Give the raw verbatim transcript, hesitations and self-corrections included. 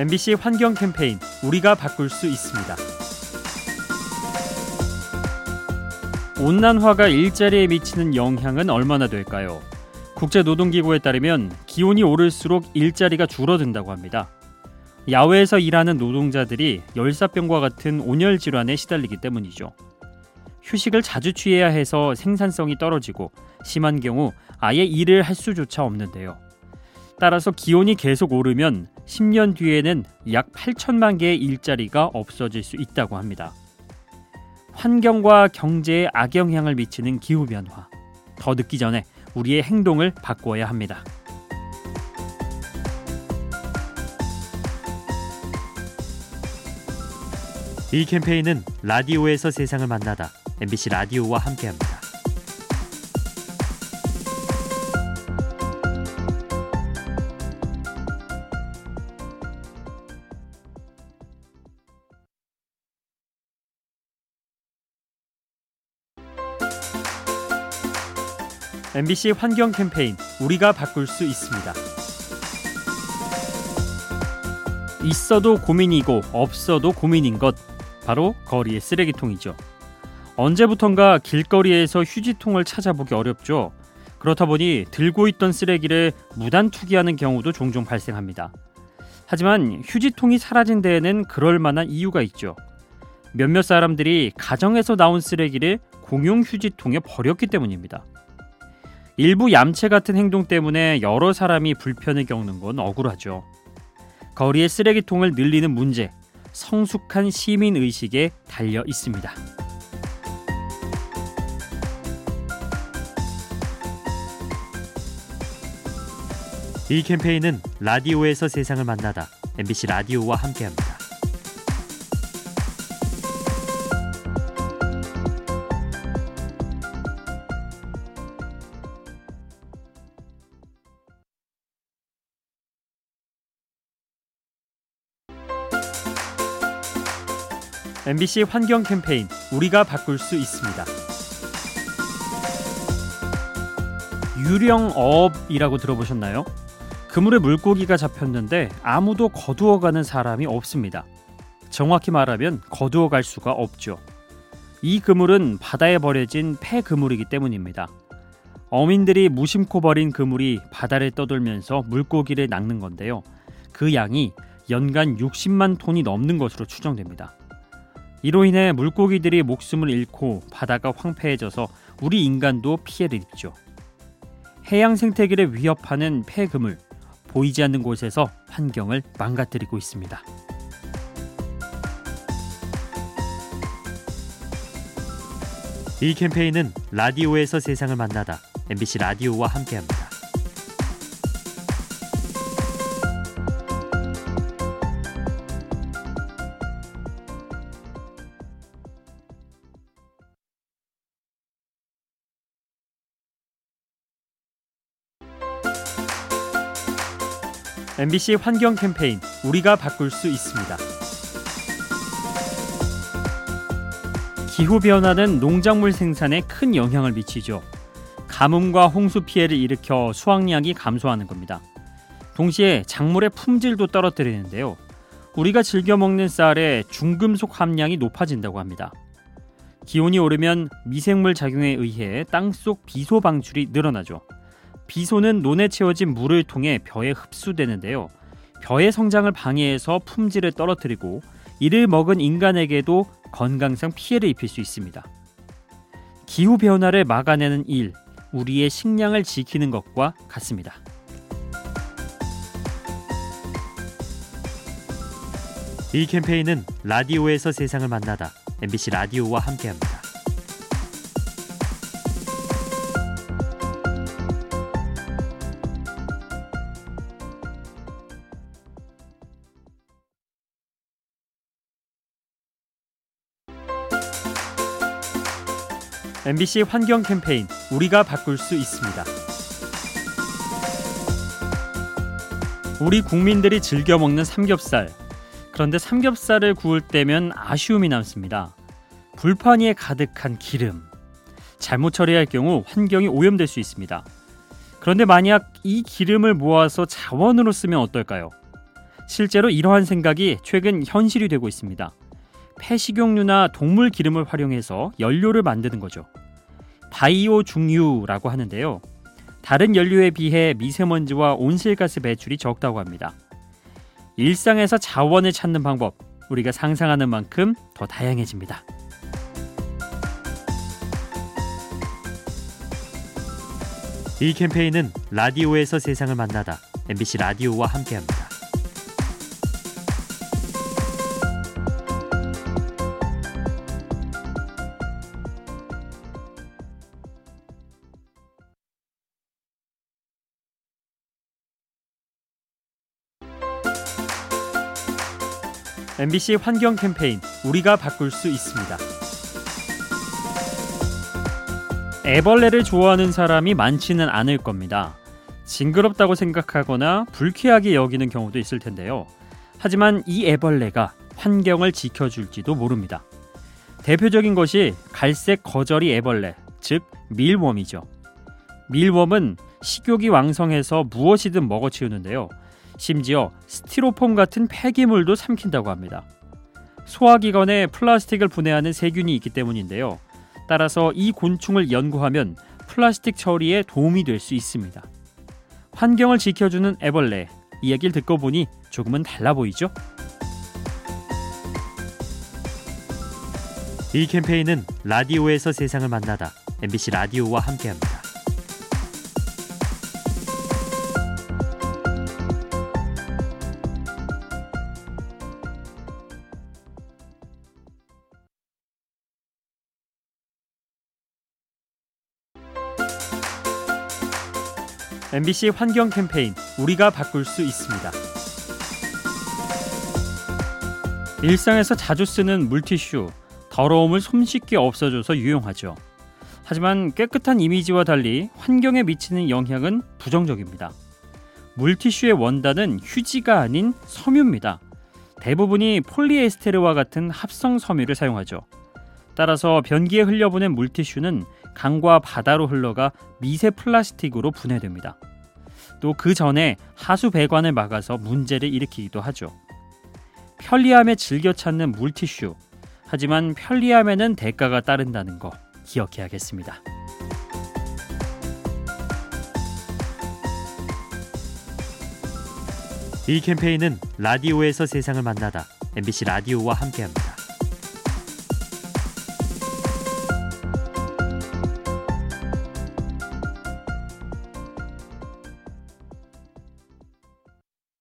엠비씨 환경 캠페인 우리가 바꿀 수 있습니다. 온난화가 일자리에 미치는 영향은 얼마나 될까요? 국제노동기구에 따르면 기온이 오를수록 일자리가 줄어든다고 합니다. 야외에서 일하는 노동자들이 열사병과 같은 온열 질환에 시달리기 때문이죠. 휴식을 자주 취해야 해서 생산성이 떨어지고 심한 경우 아예 일을 할 수조차 없는데요. 따라서 기온이 계속 오르면 십 년 뒤에는 약 팔천만 개의 일자리가 없어질 수 있다고 합니다. 환경과 경제에 악영향을 미치는 기후변화, 더 늦기 전에 우리의 행동을 바꿔야 합니다. 이 캠페인은 라디오에서 세상을 만나다 엠비씨 라디오와 함께합니다. 엠비씨 환경 캠페인 우리가 바꿀 수 있습니다. 있어도 고민이고 없어도 고민인 것, 바로 거리의 쓰레기통이죠. 언제부턴가 길거리에서 휴지통을 찾아보기 어렵죠. 그렇다 보니 들고 있던 쓰레기를 무단 투기하는 경우도 종종 발생합니다. 하지만 휴지통이 사라진 데에는 그럴 만한 이유가 있죠. 몇몇 사람들이 가정에서 나온 쓰레기를 공용 휴지통에 버렸기 때문입니다. 일부 얌체 같은 행동 때문에 여러 사람이 불편을 겪는 건 억울하죠. 거리의 쓰레기통을 늘리는 문제, 성숙한 시민의식에 달려 있습니다. 이 캠페인은 라디오에서 세상을 만나다 엠비씨 라디오와 함께합니다. 엠비씨 환경 캠페인 우리가 바꿀 수 있습니다. 유령어업이라고 들어보셨나요? 그물에 물고기가 잡혔는데 아무도 거두어가는 사람이 없습니다. 정확히 말하면 거두어갈 수가 없죠. 이 그물은 바다에 버려진 폐그물이기 때문입니다. 어민들이 무심코 버린 그물이 바다를 떠돌면서 물고기를 낚는 건데요. 그 양이 연간 육십만 톤이 넘는 것으로 추정됩니다. 이로 인해 물고기들이 목숨을 잃고 바다가 황폐해져서 우리 인간도 피해를 입죠. 해양 생태계를 위협하는 폐그물, 보이지 않는 곳에서 환경을 망가뜨리고 있습니다. 이 캠페인은 라디오에서 세상을 만나다 엠비씨 라디오와 함께합니다. 엠비씨 환경 캠페인 우리가 바꿀 수 있습니다. 기후변화는 농작물 생산에 큰 영향을 미치죠. 가뭄과 홍수 피해를 일으켜 수확량이 감소하는 겁니다. 동시에 작물의 품질도 떨어뜨리는데요. 우리가 즐겨 먹는 쌀의 중금속 함량이 높아진다고 합니다. 기온이 오르면 미생물 작용에 의해 땅속 비소 방출이 늘어나죠. 비소는 논에 채워진 물을 통해 벼에 흡수되는데요. 벼의 성장을 방해해서 품질을 떨어뜨리고 이를 먹은 인간에게도 건강상 피해를 입힐 수 있습니다. 기후변화를 막아내는 일, 우리의 식량을 지키는 것과 같습니다. 이 캠페인은 라디오에서 세상을 만나다 엠비씨 라디오와 함께합니다. 엠비씨 환경 캠페인 우리가 바꿀 수 있습니다. 우리 국민들이 즐겨 먹는 삼겹살. 그런데 삼겹살을 구울 때면 아쉬움이 남습니다. 불판 위에 가득한 기름. 잘못 처리할 경우 환경이 오염될 수 있습니다. 그런데 만약 이 기름을 모아서 자원으로 쓰면 어떨까요? 실제로 이러한 생각이 최근 현실이 되고 있습니다. 폐식용유나 동물 기름을 활용해서 연료를 만드는 거죠. 바이오 중유라고 하는데요. 다른 연료에 비해 미세먼지와 온실가스 배출이 적다고 합니다. 일상에서 자원을 찾는 방법, 우리가 상상하는 만큼 더 다양해집니다. 이 캠페인은 라디오에서 세상을 만나다 엠비씨 라디오와 함께합니다. 엠비씨 환경 캠페인 우리가 바꿀 수 있습니다. 애벌레를 좋아하는 사람이 많지는 않을 겁니다. 징그럽다고 생각하거나 불쾌하게 여기는 경우도 있을 텐데요. 하지만 이 애벌레가 환경을 지켜줄지도 모릅니다. 대표적인 것이 갈색 거저리 애벌레, 즉 밀웜이죠. 밀웜은 식욕이 왕성해서 무엇이든 먹어치우는데요. 심지어 스티로폼 같은 폐기물도 삼킨다고 합니다. 소화기관에 플라스틱을 분해하는 세균이 있기 때문인데요. 따라서 이 곤충을 연구하면 플라스틱 처리에 도움이 될 수 있습니다. 환경을 지켜주는 애벌레, 이야기를 듣고 보니 조금은 달라 보이죠? 이 캠페인은 라디오에서 세상을 만나다 엠비씨 라디오와 함께합니다. 엠비씨 환경 캠페인 우리가 바꿀 수 있습니다. 일상에서 자주 쓰는 물티슈, 더러움을 손쉽게 없애줘서 유용하죠. 하지만 깨끗한 이미지와 달리 환경에 미치는 영향은 부정적입니다. 물티슈의 원단은 휴지가 아닌 섬유입니다. 대부분이 폴리에스테르와 같은 합성 섬유를 사용하죠. 따라서 변기에 흘려보낸 물티슈는 강과 바다로 흘러가 미세 플라스틱으로 분해됩니다. 또 그 전에 하수 배관을 막아서 문제를 일으키기도 하죠. 편리함에 즐겨 찾는 물티슈. 하지만 편리함에는 대가가 따른다는 거 기억해야겠습니다. 이 캠페인은 라디오에서 세상을 만나다 엠비씨 라디오와 함께합니다.